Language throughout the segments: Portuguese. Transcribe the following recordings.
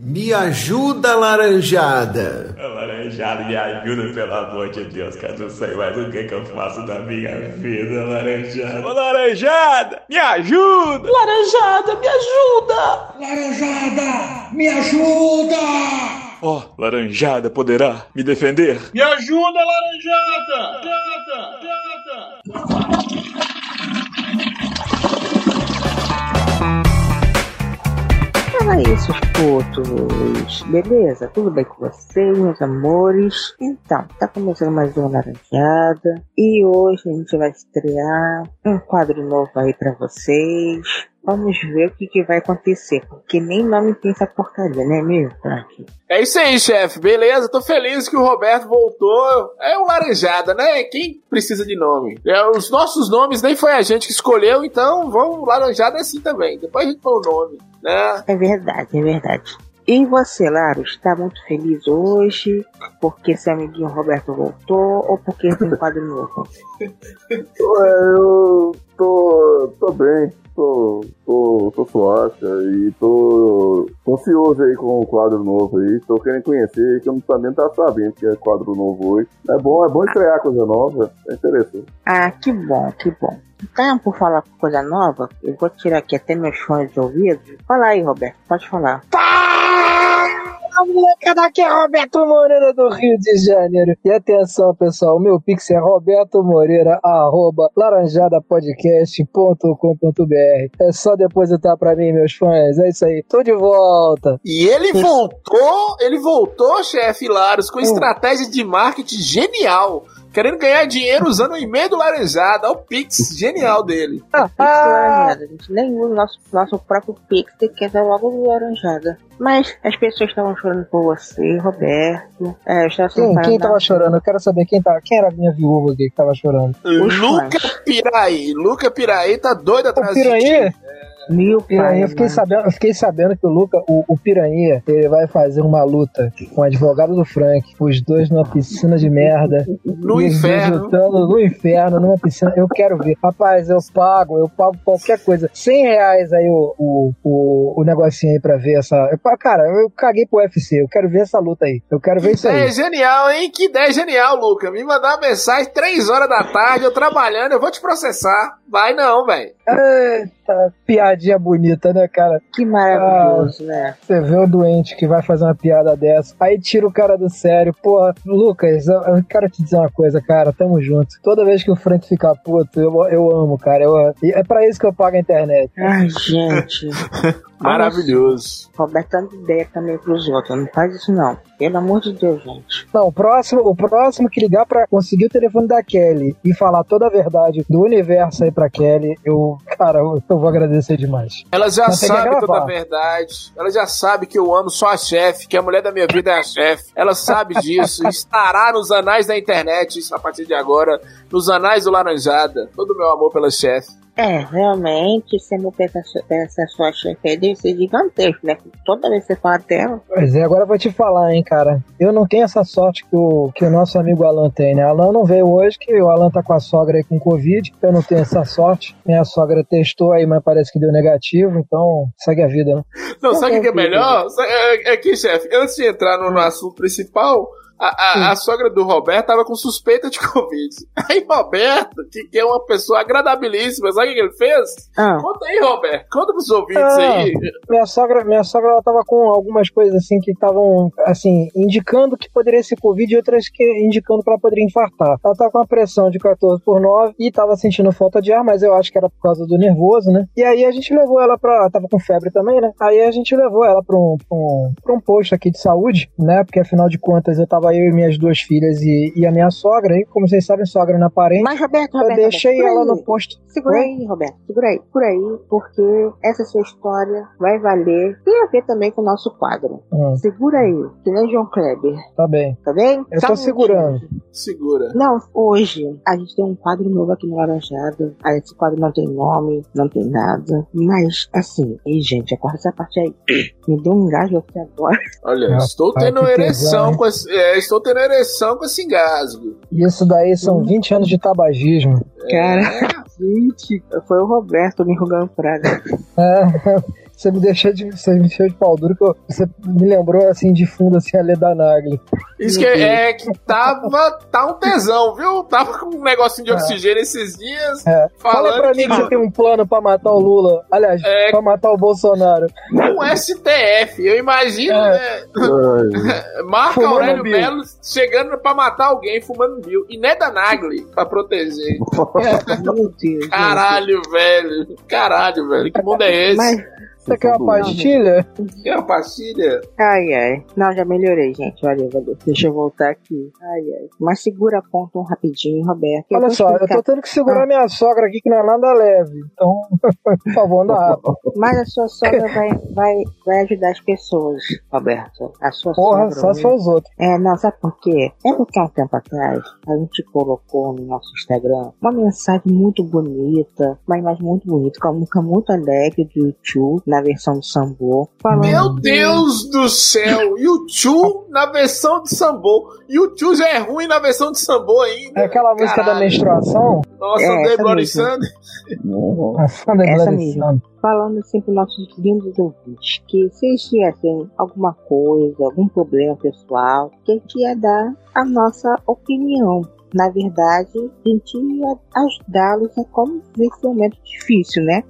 Me ajuda, laranjada. A laranjada me ajuda, pelo amor de Deus, cara. Não sei mais o que eu faço da minha vida, laranjada. Ô, laranjada, me ajuda. Laranjada, me ajuda. Laranjada, me ajuda. Ó, oh, laranjada poderá me defender? Me ajuda, laranjada! Então é isso, escutos. Beleza? Tudo bem com vocês, meus amores? Então, tá começando mais uma laranjada. E hoje a gente vai estrear um quadro novo aí pra vocês. Vamos ver o que vai acontecer, porque nem nome tem essa porcaria, né, meu Frank? É isso aí, chefe. Beleza? Tô feliz que o Roberto voltou. É o Laranjada, né? Quem precisa de nome? É, os nossos nomes nem foi a gente que escolheu, então vamos Laranjada assim também. Depois a gente põe o nome, né? É verdade, é verdade. E você, Laro, está muito feliz hoje porque seu amiguinho Roberto voltou ou porque tem um quadro novo? Eu tô bem, tô suaça e tô ansioso aí com o quadro novo aí, tô querendo conhecer, que eu não também tá sabendo que é quadro novo hoje. É bom estrear coisa nova, é interessante. Ah, que bom, que bom. Então, por falar coisa nova, eu vou tirar aqui até meus fones de ouvido. Fala aí, Roberto, pode falar. A molecada aqui é Roberto Moreira do Rio de Janeiro. E atenção, pessoal, o meu pix é robertomoreira@laranjadapodcast.com.br. É só depositar pra mim, meus fãs. É isso aí, tô de volta. E ele voltou, chefe Laros, com estratégia de marketing genial. Querendo ganhar dinheiro usando o e-mail do Laranjada. Olha o Pix genial dele. Laranjada. A gente nem usa o nosso próprio Pix, tem que usar logo o Laranjada. Mas as pessoas estavam chorando por você, Roberto. Quem tava chorando? Eu quero saber quem era a minha viúva aqui que tava chorando. Luca Piraí tá doido atrás de ti. Meu Pirainha, eu fiquei sabendo que o Luca, o Pirainha, ele vai fazer uma luta com o advogado do Frank, os dois numa piscina de merda. No inferno. Lutando no inferno, numa piscina. Eu quero ver. Rapaz, eu pago qualquer coisa. R$100 aí o negocinho aí pra ver essa... Cara, eu caguei pro UFC, eu quero ver essa luta aí. Eu quero ver isso aí. É genial, hein? Que ideia genial, Luca. Me mandar uma mensagem 3 horas da tarde, eu trabalhando, eu vou te processar. Vai não, velho. Eita, piadinha bonita, né, cara? Que maravilhoso, né? Você vê o doente que vai fazer uma piada dessa, aí tira o cara do sério. Porra, Lucas, eu quero te dizer uma coisa, cara, tamo junto. Toda vez que o Frank ficar puto, eu amo, cara. É pra isso que eu pago a internet. Ai, gente. Maravilhoso. Roberto, dando ideia também pros outros. Não faz isso, não. Pelo amor de Deus, gente. Não, o próximo que ligar pra conseguir o telefone da Kelly e falar toda a verdade do universo aí pra Kelly, eu vou agradecer demais. Ela já sabe toda a verdade. Ela já sabe que eu amo só a chefe, que a mulher da minha vida é a chefe. Ela sabe disso. Estará nos anais da internet, isso a partir de agora. Nos anais do Laranjada. Todo o meu amor pela chefe. É, realmente, você não pensa essa sua chefe deve ser gigantesco, né? Toda vez que você fala dela. Pois é, agora eu vou te falar, hein, cara. Eu não tenho essa sorte que o nosso amigo Alan tem, né? Alan não veio hoje, que o Alan tá com a sogra aí com Covid. Eu não tenho essa sorte. Minha sogra testou aí, mas parece que deu negativo, então segue a vida, né? Não, sabe o que é melhor? É que, chefe, antes de entrar no assunto principal... A sogra do Roberto tava com suspeita de Covid. Aí Roberto, que é uma pessoa agradabilíssima, sabe o que ele fez? Conta aí, Roberto. Conta pros ouvintes aí. Minha sogra, ela tava com algumas coisas assim que estavam, assim, indicando que poderia ser Covid e outras que indicando que ela poderia infartar. Ela tava com uma pressão de 14/9 e tava sentindo falta de ar, mas eu acho que era por causa do nervoso, né? E aí a gente levou ela tava com febre também, né? Aí a gente levou ela pra um posto aqui de saúde, né? Porque afinal de contas eu tava eu e minhas duas filhas e a minha sogra, hein? Como vocês sabem, sogra na parente. Mas, Roberto, eu deixei ela no posto. Segura aí, Roberto, segura aí, porque essa sua história vai valer. Tem a ver também com o nosso quadro. Segura aí, que nem João Kleber. Tá bem? Eu só tô segurando. Segura. Não, hoje a gente tem um quadro novo aqui no Laranjada. Esse quadro não tem nome, não tem nada. Mas, assim, e gente, acorda essa parte aí. Me deu um engasgo aqui agora. Olha, estou tendo ereção com esse... Estou tendo ereção com esse engasgo. E isso daí são 20 anos de tabagismo. Cara, 20. Foi o Roberto me enrugando praga. Você me deixou de pau duro, que você me lembrou, assim, de fundo, assim, a Leda Nagli. Isso que tá um tesão, viu? Tava com um negocinho de oxigênio esses dias. É. Fala pra mim que você tem um plano pra matar o Lula. Aliás, pra matar o Bolsonaro. Um STF, eu imagino, né? Marco Aurélio Melo chegando pra matar alguém fumando mil. E Leda Nagli pra proteger. Meu Deus. Caralho, velho. Que mundo é esse? Você quer uma pastilha? Ai, ai. Não, já melhorei, gente. Olha. Deixa eu voltar aqui. Ai, ai. Mas segura a ponta um rapidinho, Roberto. Olha só, eu tô tendo que segurar minha sogra aqui, que não é nada leve. Então, por favor, anda rápido. Mas a sua sogra vai ajudar as pessoas, Roberto. A sua sogra. Porra, só se for os outros. Não, sabe por quê? É porque há um tempo atrás, a gente colocou no nosso Instagram uma mensagem muito bonita, uma imagem muito bonita, com a música muito alegre do YouTube, na versão do Sambô. Meu Deus do céu! U2 na versão de Sambô. U2 já é ruim na versão de Sambô ainda. É aquela música da menstruação? Nossa, Sunday Bloody Sunday. Essa mesmo. Falando sempre nossos lindos ouvintes, que se eles tivessem alguma coisa, algum problema pessoal, que a gente ia dar a nossa opinião. Na verdade, a gente ia ajudá-los a como viver esse momento difícil, né?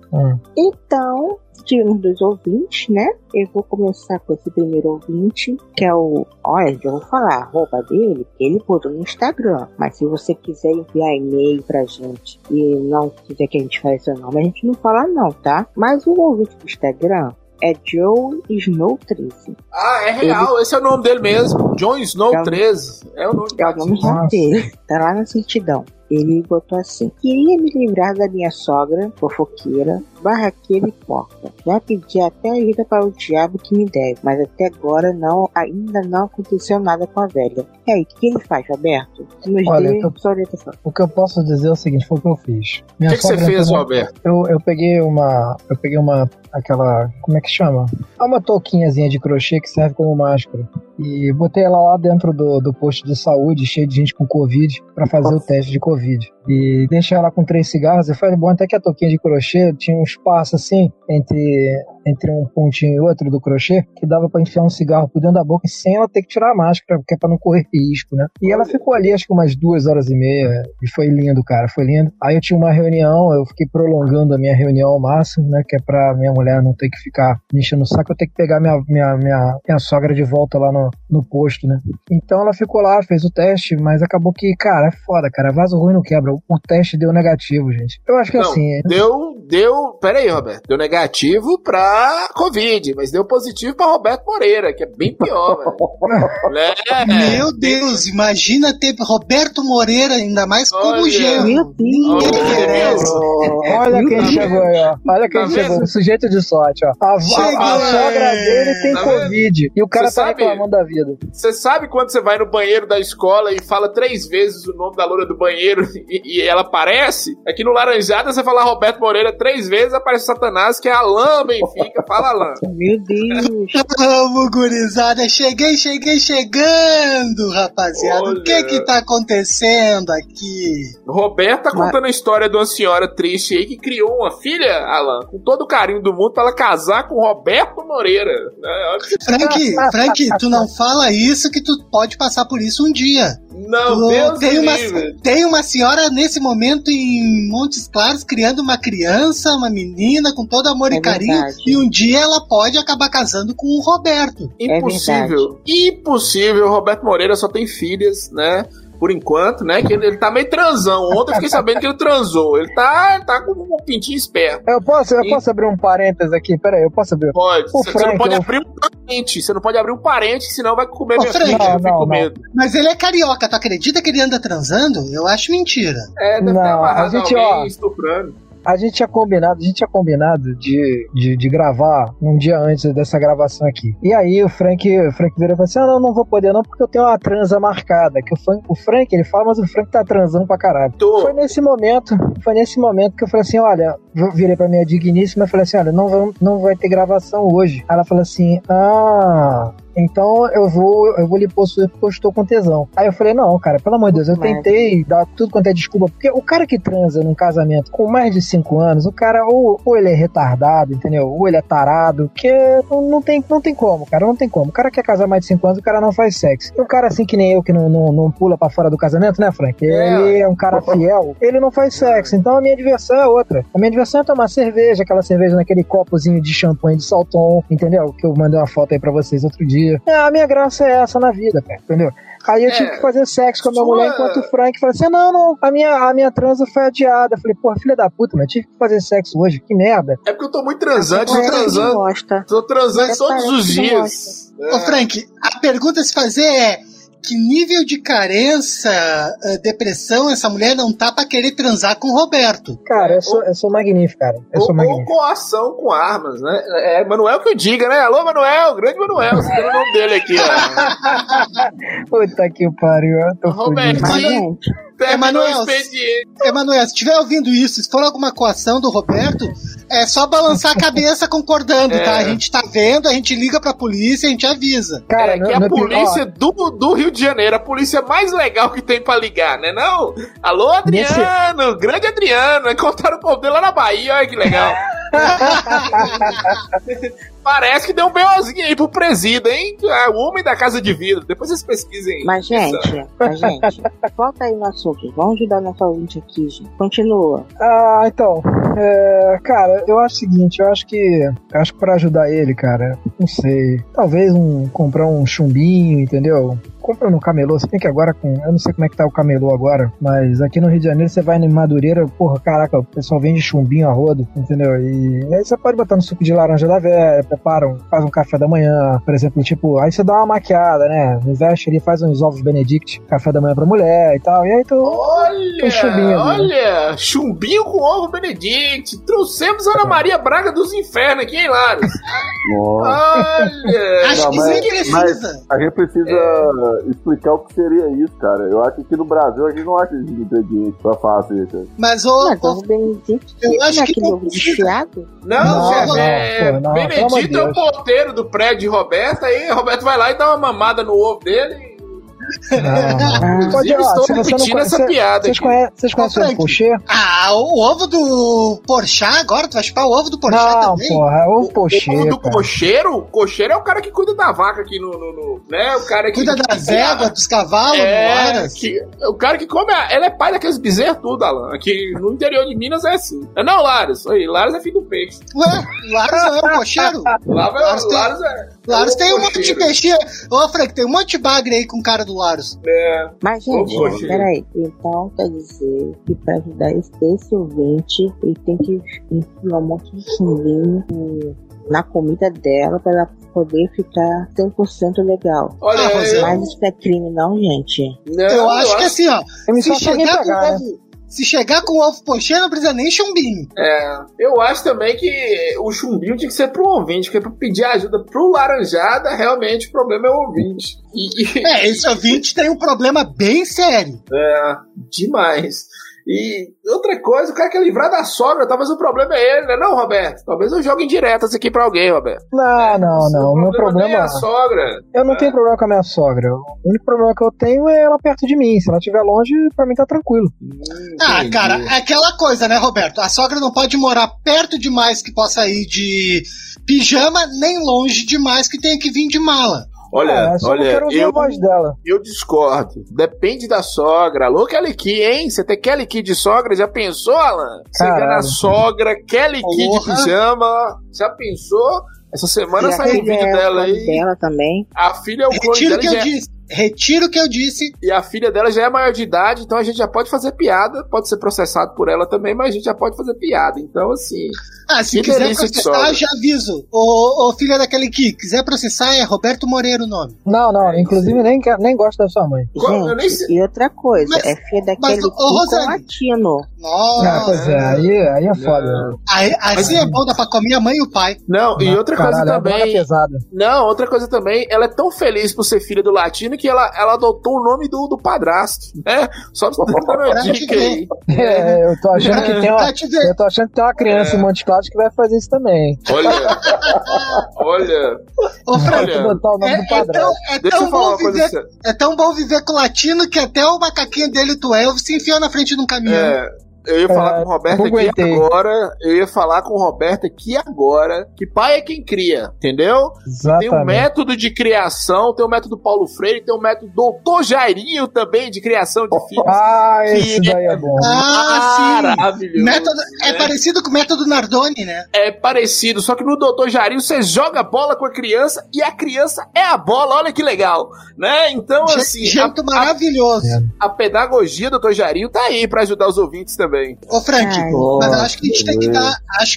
Então, tivemos dois ouvintes, né? Eu vou começar com esse primeiro ouvinte, que é o... Olha, eu vou falar a roupa dele, que ele botou no Instagram. Mas se você quiser enviar e-mail pra gente e não quiser que a gente fale seu nome, a gente não fala não, tá? Mas o ouvinte do Instagram é John Snow 13. Ah, é real, esse é o nome dele mesmo. John Snow 13. É o nome dele. Tá lá na certidão. Ele botou assim: queria me livrar da minha sogra, fofoqueira, barraqueira e porca. Já pedi até a ida para o diabo que me deve, mas até agora ainda não aconteceu nada com a velha. E aí, o que ele faz, Roberto? O que eu posso dizer é o seguinte, foi o que eu fiz. O que você fez, Roberto? Eu peguei uma... aquela... como é que chama? É uma touquinhazinha de crochê que serve como máscara. E botei ela lá dentro do posto de saúde, cheio de gente com Covid, para fazer o teste de Covid. E deixei ela com 3 cigarros. E foi bom até que a touquinha de crochê tinha um espaço assim, entre um pontinho e outro do crochê, que dava pra enfiar um cigarro por dentro da boca sem ela ter que tirar a máscara, porque é pra não correr risco, né? E ela ficou ali, acho que umas 2 horas e meia, e foi lindo, cara, foi lindo. Aí eu tinha uma reunião, eu fiquei prolongando a minha reunião ao máximo, né, que é pra minha mulher não ter que ficar me enchendo o saco, eu ter que pegar minha sogra de volta lá no posto, né? Então ela ficou lá, fez o teste, mas acabou que, cara, é foda, cara, vaso ruim não quebra. O teste deu negativo, gente. Eu acho que não, assim... Peraí, Roberto, deu negativo pra Covid, mas deu positivo pra Roberto Moreira, que é bem pior, Meu Deus, imagina ter Roberto Moreira, ainda mais como gênio. Ninguém merece. Olha quem chegou aí, ó. Olha quem chegou. Sujeito de sorte, ó. A sogra dele tem Covid. Mesmo? E o cara reclamando da vida. Você sabe quando você vai no banheiro da escola e fala 3 vezes o nome da loura do banheiro e ela aparece? Aqui no Laranjada você fala Roberto Moreira 3 vezes, aparece Satanás, que é a lama, enfim. Fala lá. Meu Deus. Vamos, gurizada. Cheguei chegando, rapaziada. Olha. O que tá acontecendo aqui? Roberto tá contando a história de uma senhora triste aí que criou uma filha, Alan, com todo o carinho do mundo pra ela casar com Roberto Moreira. Frank, tu não fala isso que tu pode passar por isso um dia. Não, Deus livre. Tem uma senhora nesse momento em Montes Claros criando uma criança, uma menina com todo amor e carinho. E um dia ela pode acabar casando com o Roberto. Impossível. Impossível. Roberto Moreira só tem filhas, né? Por enquanto, né? Que ele tá meio transão. Ontem eu fiquei sabendo que ele transou. Ele tá com um pintinho esperto. Eu posso abrir um parênteses aqui? Peraí, eu posso abrir? Pode. Você não pode abrir um parente. Você não pode abrir um parente, senão vai comer minha filha. Eu fico com medo. Mas ele é carioca. Tu acredita que ele anda transando? Eu acho mentira. Deve ter amarrado alguém estuprando. A gente tinha combinado de gravar um dia antes dessa gravação aqui. E aí o Frank virou e falou assim: não vou poder não, porque eu tenho uma transa marcada. Que o Frank, ele fala, mas o Frank tá transando pra caralho. Foi nesse momento que eu falei assim: olha, virei pra minha digníssima e falei assim: olha, não vai ter gravação hoje. Ela falou assim: Então eu vou lhe possuir porque eu estou com tesão. Aí eu falei, não, cara, pelo amor de Deus, eu tentei dar tudo quanto é desculpa, porque o cara que transa num casamento com mais de 5 anos, o cara ou ele é retardado, entendeu? Ou ele é tarado, porque não tem como, cara, não tem como. O cara quer casar mais de 5 anos, o cara não faz sexo. E o cara assim que nem eu, que não pula pra fora do casamento, né, Frank? Ele é um cara fiel, ele não faz sexo. Então a minha diversão é outra. A minha diversão é tomar cerveja, aquela cerveja naquele copozinho de champanhe de Salton, entendeu? Que eu mandei uma foto aí pra vocês outro dia. É, a minha graça é essa na vida, cara, entendeu? Aí eu tive que fazer sexo com a minha mulher, enquanto o Frank falou assim, não, a minha transa foi adiada. Eu falei, porra, filha da puta, mas tive que fazer sexo hoje, que merda. É porque eu tô muito transante, tô transando todos os dias. Ô Frank, a pergunta a se fazer é, que nível de carência, depressão, essa mulher não tá pra querer transar com o Roberto? Cara, eu sou magnífico, cara. Eu sou magnífico. Com ação, com armas, né? É Manuel que eu diga, né? Alô, Manuel, grande Manuel, você tem o nome dele aqui, ó. Puta que pariu, eu tô Roberto, Emanuel, se estiver ouvindo isso, se for alguma coação do Roberto, é só balançar a cabeça concordando, tá? A gente tá vendo, a gente liga pra polícia, a gente avisa. Cara, que a polícia do Rio de Janeiro, a polícia mais legal que tem pra ligar, né? Não? Alô, Adriano, grande Adriano, encontraram o povo dele lá na Bahia, olha que legal. Parece que deu um BOzinho aí pro presídio, hein? O homem da casa de vidro. Depois vocês pesquisem. Mas, gente, volta aí no assunto. Vamos ajudar nossa ouvinte aqui, gente. Continua. Ah, então. Cara, eu acho o seguinte, eu acho que pra ajudar ele, cara, não sei. Talvez comprar um chumbinho, entendeu? Compra no camelô, você tem que agora eu não sei como é que tá o camelô agora, mas aqui no Rio de Janeiro você vai em Madureira, porra, caraca, o pessoal vende chumbinho a rodo, entendeu? E aí você pode botar no suco de laranja da velha, faz um café da manhã, por exemplo, tipo, aí você dá uma maquiada, né? Investe ali, faz uns ovos Benedict, café da manhã pra mulher e tal, e aí tu... Olha, chumbinho, olha, né? Chumbinho com ovo Benedict, trouxemos Ana Maria Braga dos Infernos aqui, hein, Laros? Olha! Acho que sim, precisa. A gente precisa... explicar o que seria isso, cara. Eu acho que aqui no Brasil a gente não acha esses ingredientes pra fazer, cara. Mas o Benedito, eu acho que não desfiado. Não, Benedito é o porteiro do prédio de Roberto, aí Roberto vai lá e dá uma mamada no ovo dele. Estou repetindo essa piada. Vocês conhecem o pochê? Ah, o ovo do porchá agora? Tu vai chupar o ovo do porchá também? Não, porra, é ovo pochê. O ovo do cocheiro? O cocheiro é o cara que cuida da vaca aqui no né? O cara que cuida das éguas, dos cavalos, o cara que come. Ele é pai daqueles bezerros tudo, Alan. Aqui no interior de Minas é assim. Não, Laros. Laros é filho do peixe. Ué, Laros é o cocheiro? Laros tem um monte de peixe. Ô, Frank, tem um monte de bagre aí com cara do Laros. É. Mas, gente, peraí. Então, quer dizer que pra ajudar esse ouvinte, ele tem que enfiar um monte de chumbinho na comida dela pra ela poder ficar 100% legal. Olha, mas isso não é crime, não, gente. Não, eu acho que assim, ó. Se chegar com o ovo pochê, não precisa nem chumbinho. É, eu acho também que o chumbinho tinha que ser pro ouvinte, porque pra pedir ajuda pro Laranjada, realmente o problema é o ouvinte. Esse ouvinte tem um problema bem sério. É, demais. E outra coisa, o cara quer livrar da sogra, talvez o problema é ele, né? Não, Roberto? Talvez eu jogue indiretas aqui pra alguém, Roberto. Não. O meu problema é a sogra. Eu não tenho problema com a minha sogra. O único problema que eu tenho é ela perto de mim. Se ela estiver longe, pra mim tá tranquilo. Cara, é aquela coisa, né, Roberto? A sogra não pode morar perto demais que possa ir de pijama, nem longe demais que tenha que vir de mala. Olha, eu discordo. Depende da sogra. Alô, Kelly, hein? Você tem Kelly de sogra? Já pensou, Alan? Você quer na sogra, Kelly de pijama? Já pensou? Essa semana saiu um vídeo dela aí. Dela também. A filha é o clone dela. Retiro o que eu disse. E a filha dela já é maior de idade, então a gente já pode fazer piada. Pode ser processado por ela também, mas a gente já pode fazer piada. Então, assim... Ah, se quiser processar, já aviso. Ô, filha daquele que quiser processar, é Roberto Moreira o nome. Não. Inclusive, nem gosto da sua mãe. Gente, e outra coisa, é filha daquele que latino. Nossa. Ah, pois é, aí é foda. Assim é bom, dá pra comer a mãe e o pai. Não, e outra coisa também. Não, outra coisa também, ela é tão feliz por ser filha do latino que ela adotou o nome do padrasto, né? Só pra dica aí. É, eu tô achando que tem uma. Eu tô achando que tem uma criança em Monte Cláudio que vai fazer isso também. Olha. Ô, Franco, é tão bom viver com o latino que até o macaquinho dele, tu Elvis, se enfiou na frente de um caminhão. Eu ia falar com o Roberto aqui agora. Que pai é quem cria, entendeu? Exatamente. Tem um método de criação, tem um método Paulo Freire, tem um método Doutor Jairinho também de criação de filhos. Ah, esse daí é bom. Ah, maravilhoso. Sim. Método, é parecido com o método Nardoni, né? É parecido, só que no Doutor Jairinho você joga a bola com a criança e a criança é a bola, olha que legal, né? Então, assim, jeito maravilhoso. A pedagogia do Doutor Jairinho tá aí pra ajudar os ouvintes também. Ô, Frank, mas eu acho que a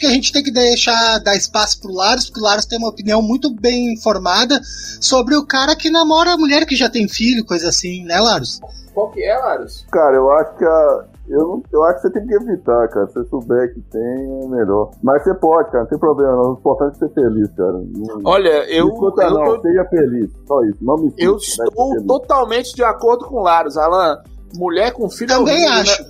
gente tem que dar espaço pro Laros, porque o Laros tem uma opinião muito bem informada sobre o cara que namora a mulher que já tem filho, coisa assim, né, Laros? Qual que é, Laros? Cara, eu acho que eu acho que você tem que evitar, cara. Se você souber que tem, é melhor. Mas você pode, cara, não tem problema. O importante é ser feliz, cara. Não, olha, seja feliz. Só isso. Não me sinta, eu estou totalmente de acordo com o Laros, Alan. Mulher com filho... Também acho.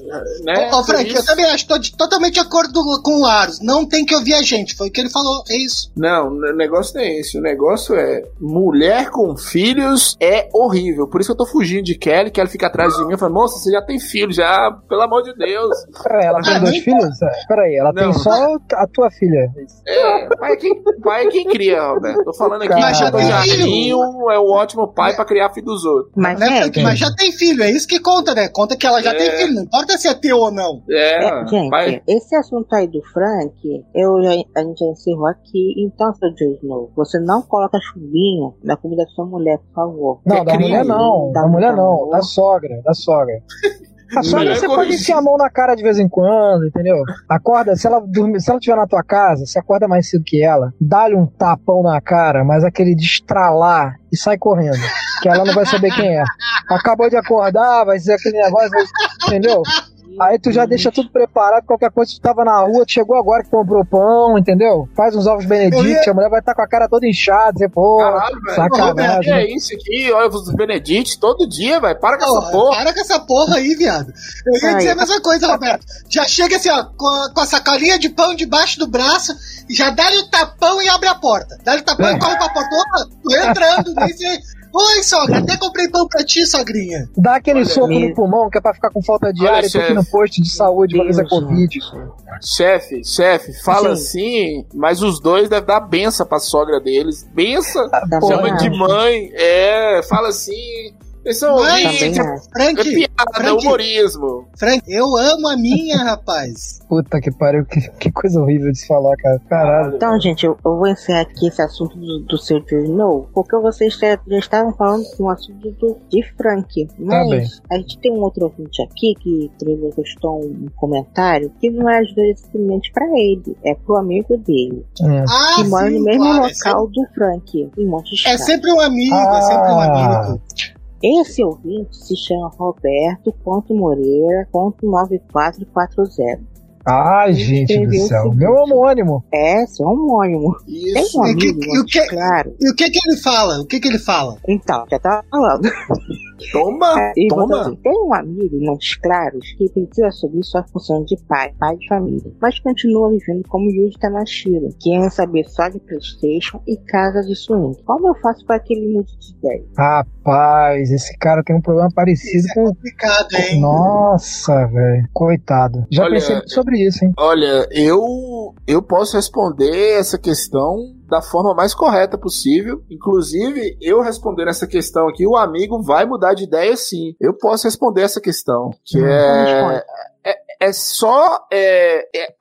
Né? Ô, Frank, eu também acho. Tô totalmente de acordo com o Laros. Não tem que ouvir a gente. Foi o que ele falou. É isso. Não, o negócio não é esse. O negócio é... Mulher com filhos é horrível. Por isso que eu tô fugindo de Kelly, que ela fica atrás de mim. Eu falo, moça, você já tem filho, já. Pelo amor de Deus. Peraí, ela tem dois filhos? Peraí, ela tem só a tua filha. É, pai é quem cria, Roberto. Tô falando aqui. Mas já tem filho. É um ótimo pai pra criar filho dos outros. Mas já tem filho. É isso que conta. Né? Conta que ela já tem filho, não importa se é teu ou não. Gente, vai. Esse assunto aí do Frank, a gente já encerrou aqui. Então, seu Deus novo, você não coloca a chuvinha na comida da sua mulher, por favor. Não, da mulher não. Da mulher não. Da sogra, da sogra. A sogra você pode enfiar a mão na cara de vez em quando, entendeu? Acorda, se ela estiver na tua casa, você acorda mais cedo que ela, dá-lhe um tapão na cara, mas aquele de estralar e sai correndo. Que ela não vai saber quem é. Acabou de acordar, vai dizer aquele negócio, entendeu? Aí tu já deixa tudo preparado, qualquer coisa, tu tava na rua, tu chegou agora que comprou pão, entendeu? Faz uns ovos Benedict, a mulher vai estar com a cara toda inchada, dizer, pô, sacanagem. É isso aqui, ovos Benedict, todo dia, velho, para com essa porra. Para com essa porra aí, viado. Eu ia dizer a mesma coisa, Roberto. Já chega assim, ó, com a sacolinha de pão debaixo do braço, já dá-lhe o tapão e abre a porta. Dá-lhe o tapão e corre pra porta. Opa, tô entrando, nem sei... Oi, sogra, até comprei pão pra ti, sogrinha. Dá aquele soco no pulmão que é pra ficar com falta de ar e tô aqui no posto de saúde pra fazer Covid. Chefe, fala assim, mas os dois devem dar benção pra sogra deles. Benção? Chama de mãe. É, fala assim. Frank, é piada, humorismo. Frank, eu amo a minha, rapaz. Puta que pariu, que coisa horrível de se falar, cara. Caralho. Então, gente, eu vou encerrar aqui esse assunto do seu Jornal, porque vocês já estavam falando com o assunto de Frank. Mas a gente tem um outro ouvinte aqui que teve uma questão, um comentário, que não é simplesmente pra ele, é pro amigo dele. Que mora no mesmo local do Frank, em Monte Castro. É sempre um amigo. Esse ouvinte se chama Roberto Ponto Moreira, ponto 9440. Ai, gente do céu. Meu homônimo. É, seu homônimo. Isso. Tem um amigo, claro. E o que que ele fala? Então, já tava falando. Toma. Assim, tem um amigo em Montes Claros que precisa assumir sua função de pai de família, mas continua vivendo como Yuji Tamashiro, que ama saber só de PlayStation e casa de swing. Como eu faço para que ele mude de ideia? Rapaz, esse cara tem um problema parecido com... É complicado, hein? Nossa, velho. Coitado. Já pensei sobre isso, hein? Olha, eu posso responder essa questão da forma mais correta possível. Inclusive, eu respondendo essa questão aqui, o amigo vai mudar de ideia sim. Eu posso responder essa questão. Que é só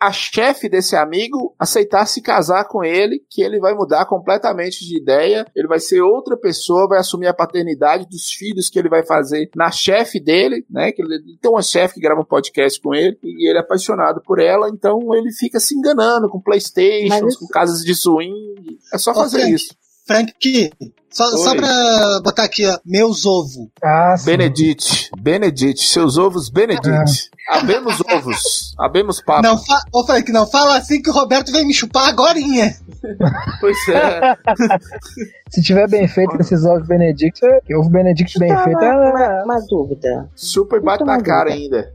a chefe desse amigo aceitar se casar com ele, que ele vai mudar completamente de ideia, ele vai ser outra pessoa, vai assumir a paternidade dos filhos que ele vai fazer na chefe dele, né, que ele tem uma chefe que grava um podcast com ele, e ele é apaixonado por ela, então ele fica se enganando com Playstation, com casas de swing, é só fazer isso. Frank, só pra botar aqui, ó, meus ovos. Ah, Benedite, seus ovos, Benedite. Ah. Abemos ovos, abemos papo. Não, ô Frank, não fala assim que o Roberto vem me chupar agorinha. Pois é. Se tiver bem feito esses ovos Benedict, ovo Benedict bem feito... Uma dúvida. Chupa e bate na cara ainda.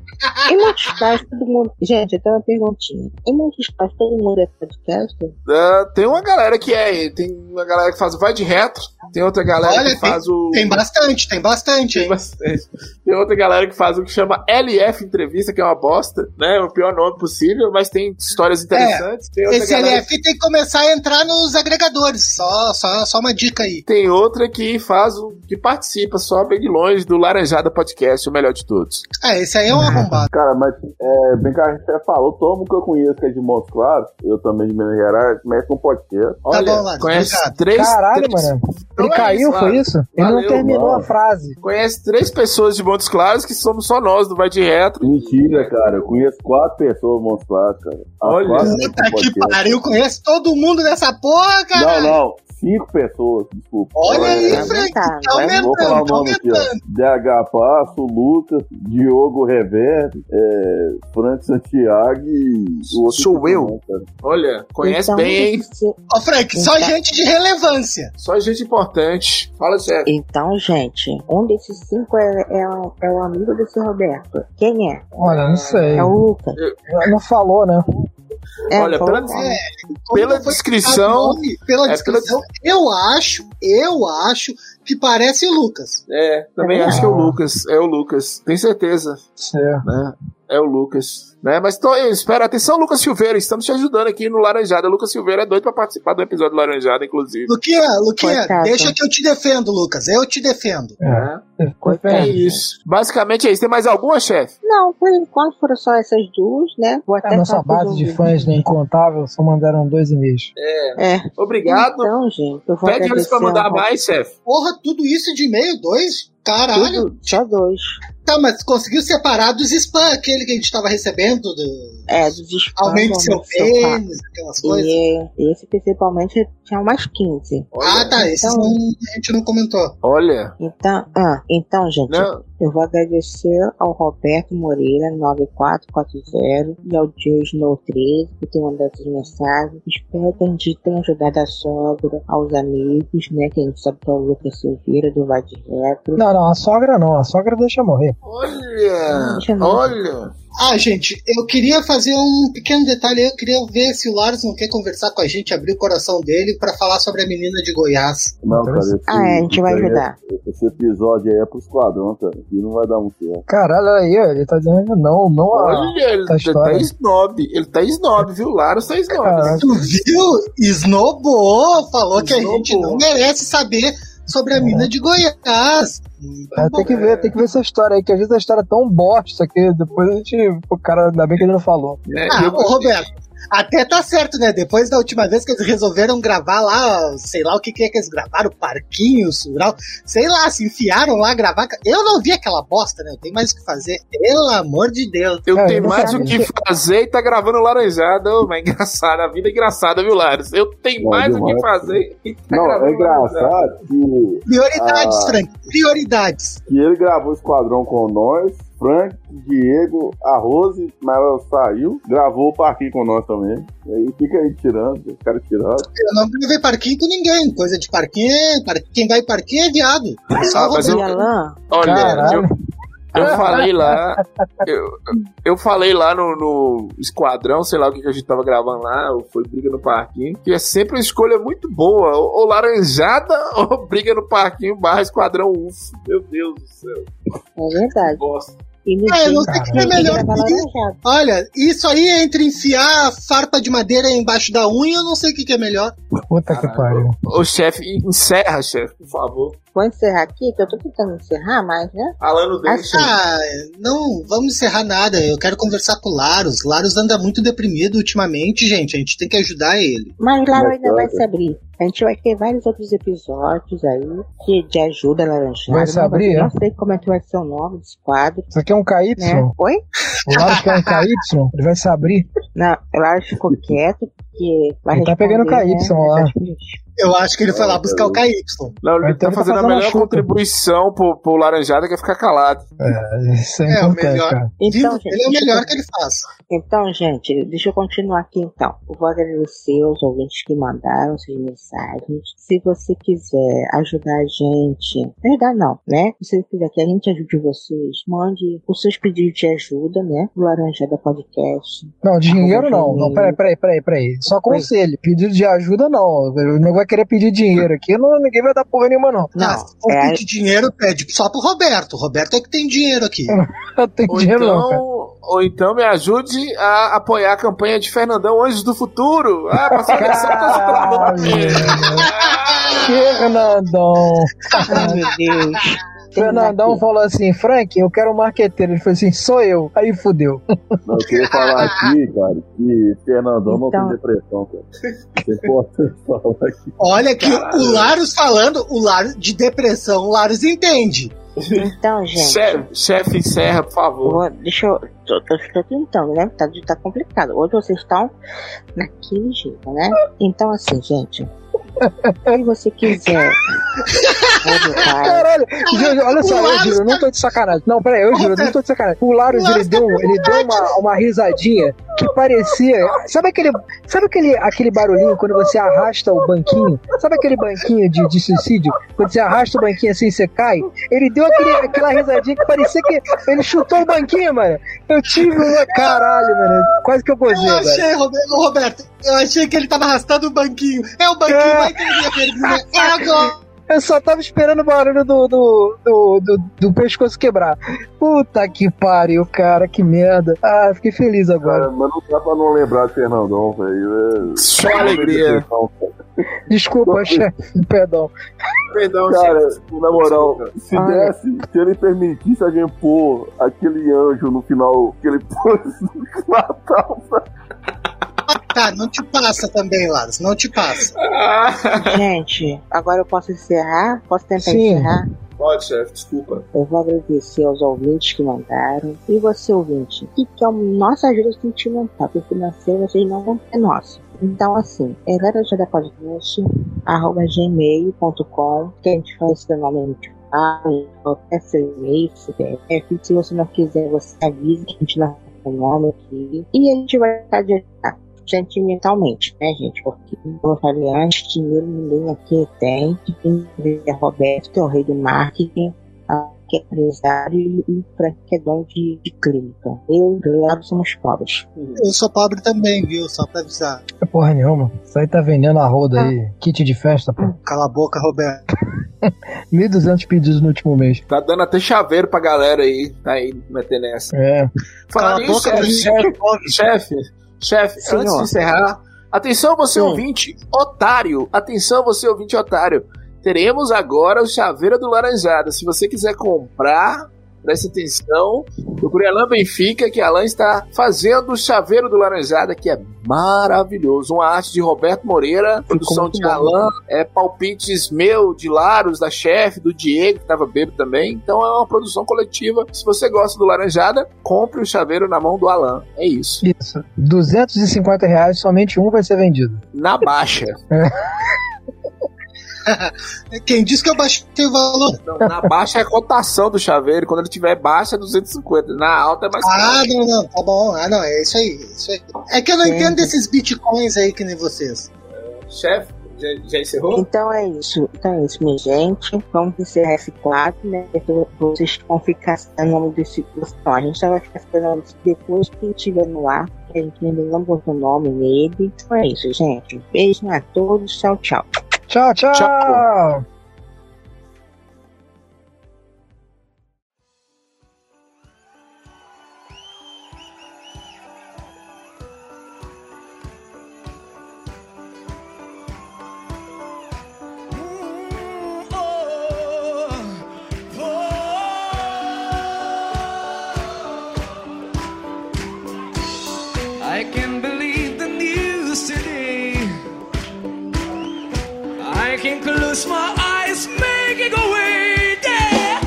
Em muitos casos, todo mundo... Gente, eu tenho uma perguntinha. Em muitos casos, todo mundo é podcast? Tem uma galera que é. Tem uma galera que faz vai de retro. Tem outra galera faz o... Tem bastante. Tem outra galera que faz o que chama LF Entrevista, que é uma bosta, né? O pior nome possível, mas tem histórias interessantes. Esse LF tem que começar a entrar nos agregadores. Só uma dica aí. Tem outra que faz o... que participa só bem de longe do Laranjada Podcast, o melhor de todos. Esse aí é um arrombado. Cara, mas bem que a gente já falou, todo mundo que eu conheço que é de Montes Claros, eu também de Minas Gerais, começa com podcast. Olha, tá bom, Lari, conhece obrigado. Caralho, mano. Ele caiu, foi isso? Ele não terminou a frase. Conhece 3 pessoas de Montes Claros que somos só nós do Vai de Retro. Mentira, cara. Eu conheço 4 pessoas de Montes Claros, cara. Olha, puta que pariu. Eu conheço todo mundo dessa porra, cara. Não. 5 pessoas, desculpa. Olha aí, Frank, tá aumentando, vou falar o nome aqui, ó. DH Passo, Lucas, Diogo Reverde, Frank Santiago e o outro. Sou eu. Olha, conhece então, bem, hein? Ó, Frank, só gente de relevância. Só gente importante. Fala sério. Então, gente, um desses 5 é o amigo desse Roberto. Quem é? Olha, não sei. É o Lucas. Ele não falou, né? Olha, pela descrição... Eu acho, que parece o Lucas. Também acho que é o Lucas. É o Lucas, tem certeza. Né? É o Lucas. Né? Mas espera, atenção, Lucas Silveira, estamos te ajudando aqui no Laranjada. O Lucas Silveira é doido pra participar do episódio do Laranjada, inclusive. Luquinha, deixa que eu te defendo, Lucas. Eu te defendo. É isso. Basicamente é isso. Tem mais alguma, chefe? Não, por enquanto foram só essas duas, né? A nossa base de fãs, né, incontável, só mandaram 2 e-mails. Obrigado. Então, gente, eu vou pede eles pra mandar mais, chefe. Porra, tudo isso de e-mail, 2? Caralho. Tudo, só 2. Tá, mas conseguiu separar dos spam, aquele que a gente tava recebendo? Dos spam. Aumente seu pênis, aquelas coisas. Esse principalmente tinha umas 15. Olha, então, esse a gente não comentou. Olha. Então, gente, eu vou agradecer ao Roberto Moreira, 9440, e ao Deus No 13, que tem mandado essas mensagens. Espero que a gente tenha ajudado a sogra, aos amigos, né? Que a gente sabe que é o Lucas Silveira, do Vai de Retro. Não, a sogra não. A sogra deixa morrer. Olha. Gente, eu queria fazer um pequeno detalhe. Eu queria ver se o Lars não quer conversar com a gente, abrir o coração dele pra falar sobre a menina de Goiás. Não, cara, a gente vai ajudar. Esse episódio aí é pro esquadrão, cara. E não vai dar muito certo. Caralho, aí, ele tá dizendo não. Olha, ele tá snob, viu? O Lars tá snob. Caraca. Tu viu? Snobou. Falou que a gente não merece saber sobre a mina de Goiás. Tem que ver essa história aí, que às vezes a história é tão bosta que depois a gente... O cara, ainda bem que ele não falou. Roberto, até tá certo, né? Depois da última vez que eles resolveram gravar lá, sei lá o que é que eles gravaram, Parquinho, Sural, sei lá, se enfiaram lá gravar. Eu não vi aquela bosta, né? Tem mais o que fazer, pelo amor de Deus. Eu tenho mais o que fazer e tá gravando Laranjada. Mas engraçado, a vida é engraçada, viu, Laros? Eu tenho mais o que fazer e tá gravando. É engraçado que... Prioridades, Frank, prioridades. Que ele gravou Esquadrão com nós, Frank, Diego, a Rose, mas ela saiu, gravou o Parquinho com nós também. E aí fica aí tirando, os caras tirando. Eu não gravei Parquinho com ninguém. Coisa de Parquinho, quem vai Parquinho é viado. Eu falei lá no Esquadrão, sei lá o que a gente tava gravando lá, foi Briga no Parquinho, que é sempre uma escolha muito boa, ou Laranjada ou Briga no Parquinho / Esquadrão UFO. Meu Deus do céu. É verdade. Gosto. Eu não sei o que é melhor. Olha, isso aí é entre enfiar a farpa de madeira embaixo da unha, eu não sei o que é melhor. Puta que pariu. Ô, chefe, encerra, chefe, por favor. Vou encerrar aqui, que eu tô tentando encerrar, mas, né? Alan não deixa. Não vamos encerrar nada. Eu quero conversar com o Laros. Laros anda muito deprimido ultimamente, gente. A gente tem que ajudar ele. Mas Laros ainda vai se abrir. A gente vai ter vários outros episódios aí que de ajuda Laranjada. Vai se abrir? Não sei como é que vai ser o nome desse quadro. Isso aqui é um KY? Né? Oi? O Laros quer um KY? Ele vai se abrir? Não, o Laros ficou quieto porque... Ele tá pegando KY, né? Lá. Eu acho que ele foi lá buscar o KY. Não, ele tá fazendo a melhor contribuição pro Laranjada, que é ficar calado. É, isso é importante, cara. Então, ele é o melhor que ele faz. Então, gente, deixa eu continuar aqui, então. Eu vou agradecer aos ouvintes que mandaram suas mensagens. Se você quiser ajudar a gente... Ajudar não, né? Se você quiser que a gente ajude vocês, mande os seus pedidos de ajuda, né? O Laranjada Podcast. Não, dinheiro não. Não, peraí. Só conselho. Pedido de ajuda não. O nego vai querer pedir dinheiro aqui, não, ninguém vai dar porra nenhuma não. Não, se for pedir dinheiro, pede só pro Roberto. O Roberto é que tem dinheiro aqui. Eu tenho dinheiro então, não, cara. Ou então me ajude a apoiar a campanha de Fernandão Anjos do Futuro. Ah, passou a Fernandão. Ai, meu Deus. Fernandão falou assim, Frank, eu quero um marqueteiro. Ele falou assim, sou eu. Aí fudeu. Eu queria falar aqui, cara, que Fernandão então... não tem depressão, cara. Você pode falar aqui. Olha que o Larus falando, o Larus de depressão, o Larus entende. Então, gente... Chefe, encerra, por favor. Deixa eu... Tô tentando, né? Tá complicado. Hoje vocês estão naquele jeito, né? Então, assim, gente... Se você quiser. Caralho, olha só, eu juro, eu não tô de sacanagem. Não, peraí, eu juro, eu não tô de sacanagem. O Larus, ele deu uma risadinha que parecia. Sabe aquele barulhinho quando você arrasta o banquinho? Sabe aquele banquinho de suicídio? Quando você arrasta o banquinho assim e você cai? Ele deu aquela risadinha que parecia que ele chutou o banquinho, mano. Eu tive uma. Caralho, mano. Quase que eu gozei. Eu achei, Roberto, eu achei que ele tava arrastando o banquinho. É o banquinho. Vai perder, é agora. Eu só tava esperando o barulho do pescoço quebrar. Puta que pariu, cara, que merda. Ah, fiquei feliz agora. É, mas não dá pra não lembrar de Fernandão, velho. É... Só alegria. Desculpa, chefe. Perdão, cara, na moral, se ele permitisse a gente pôr aquele anjo no final que ele pôs no Natal, tá, não te passa também, Laros, não te passa. Gente, agora eu posso encerrar? Posso tentar encerrar? Pode, chefe, desculpa. Eu vou agradecer aos ouvintes que mandaram. E você, ouvinte, que quer a nossa ajuda sentimental, porque financeira vocês não vão ter nossa. Então, assim, é laranjadapodcast@gmail.com, que a gente faz esse nome de qualquer e-mail, CPF. Se você não quiser, você avisa que a gente não tem o nome aqui. E a gente vai estar de ajudar sentimentalmente, né, gente? Porque, como eu falei antes, dinheiro ninguém aqui tem. Quem é Roberto, que é o rei do marketing, que é empresário, e o Frank, que é dono de clínica. Eu e o Léo somos pobres. Eu sou pobre também, viu? Só pra avisar. É porra nenhuma. Isso aí tá vendendo a roda aí. Kit de festa, pô. Cala a boca, Roberto. 1.200 pedidos no último mês. Tá dando até chaveiro pra galera aí. Tá aí, metendo essa. É. Fala isso, chefe, antes de encerrar, atenção você ouvinte otário, teremos agora o chaveiro do Laranjada. Se você quiser comprar, preste atenção, procure Alain Benfica, que Alain está fazendo o chaveiro do Laranjada, que é maravilhoso, uma arte de Roberto Moreira, produção de Alain, palpites meu, de Larus, da chefe, do Diego, que estava bêbado também. Então é uma produção coletiva. Se você gosta do Laranjada, compre o chaveiro na mão do Alain. É isso. Isso. R$250, somente um vai ser vendido. Na baixa. Quem disse que eu baixei o valor? Não, na baixa é a cotação do chaveiro. Quando ele tiver baixa é 250. Na alta é mais caro. Não, tá bom. Ah, não, é isso aí. É que eu não entendo desses bitcoins aí que nem vocês. Chefe, já encerrou? Então é isso, minha gente. Vamos encerrar esse quadro, né? Vocês vão ficar no nome desse... Não, a gente só vai ficar esperando depois que estiver no ar. A gente não botou o nome nele. Então é isso, gente. Beijo a todos. Tchau, tchau. Tchau, tchau, tchau! I can believe the news today. I can close my eyes, making a way, yeah.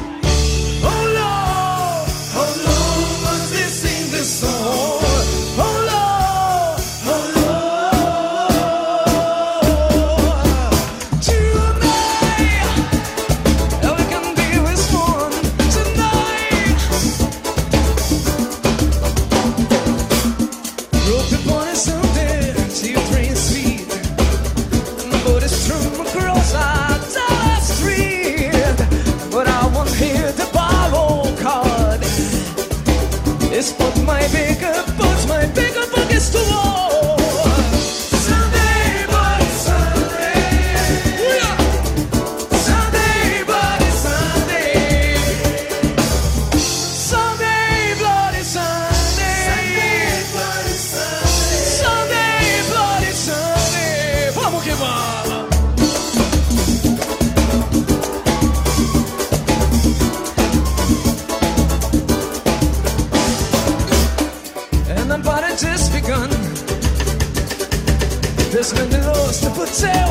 Oh Lord, must they sing this song? Oh Lord, put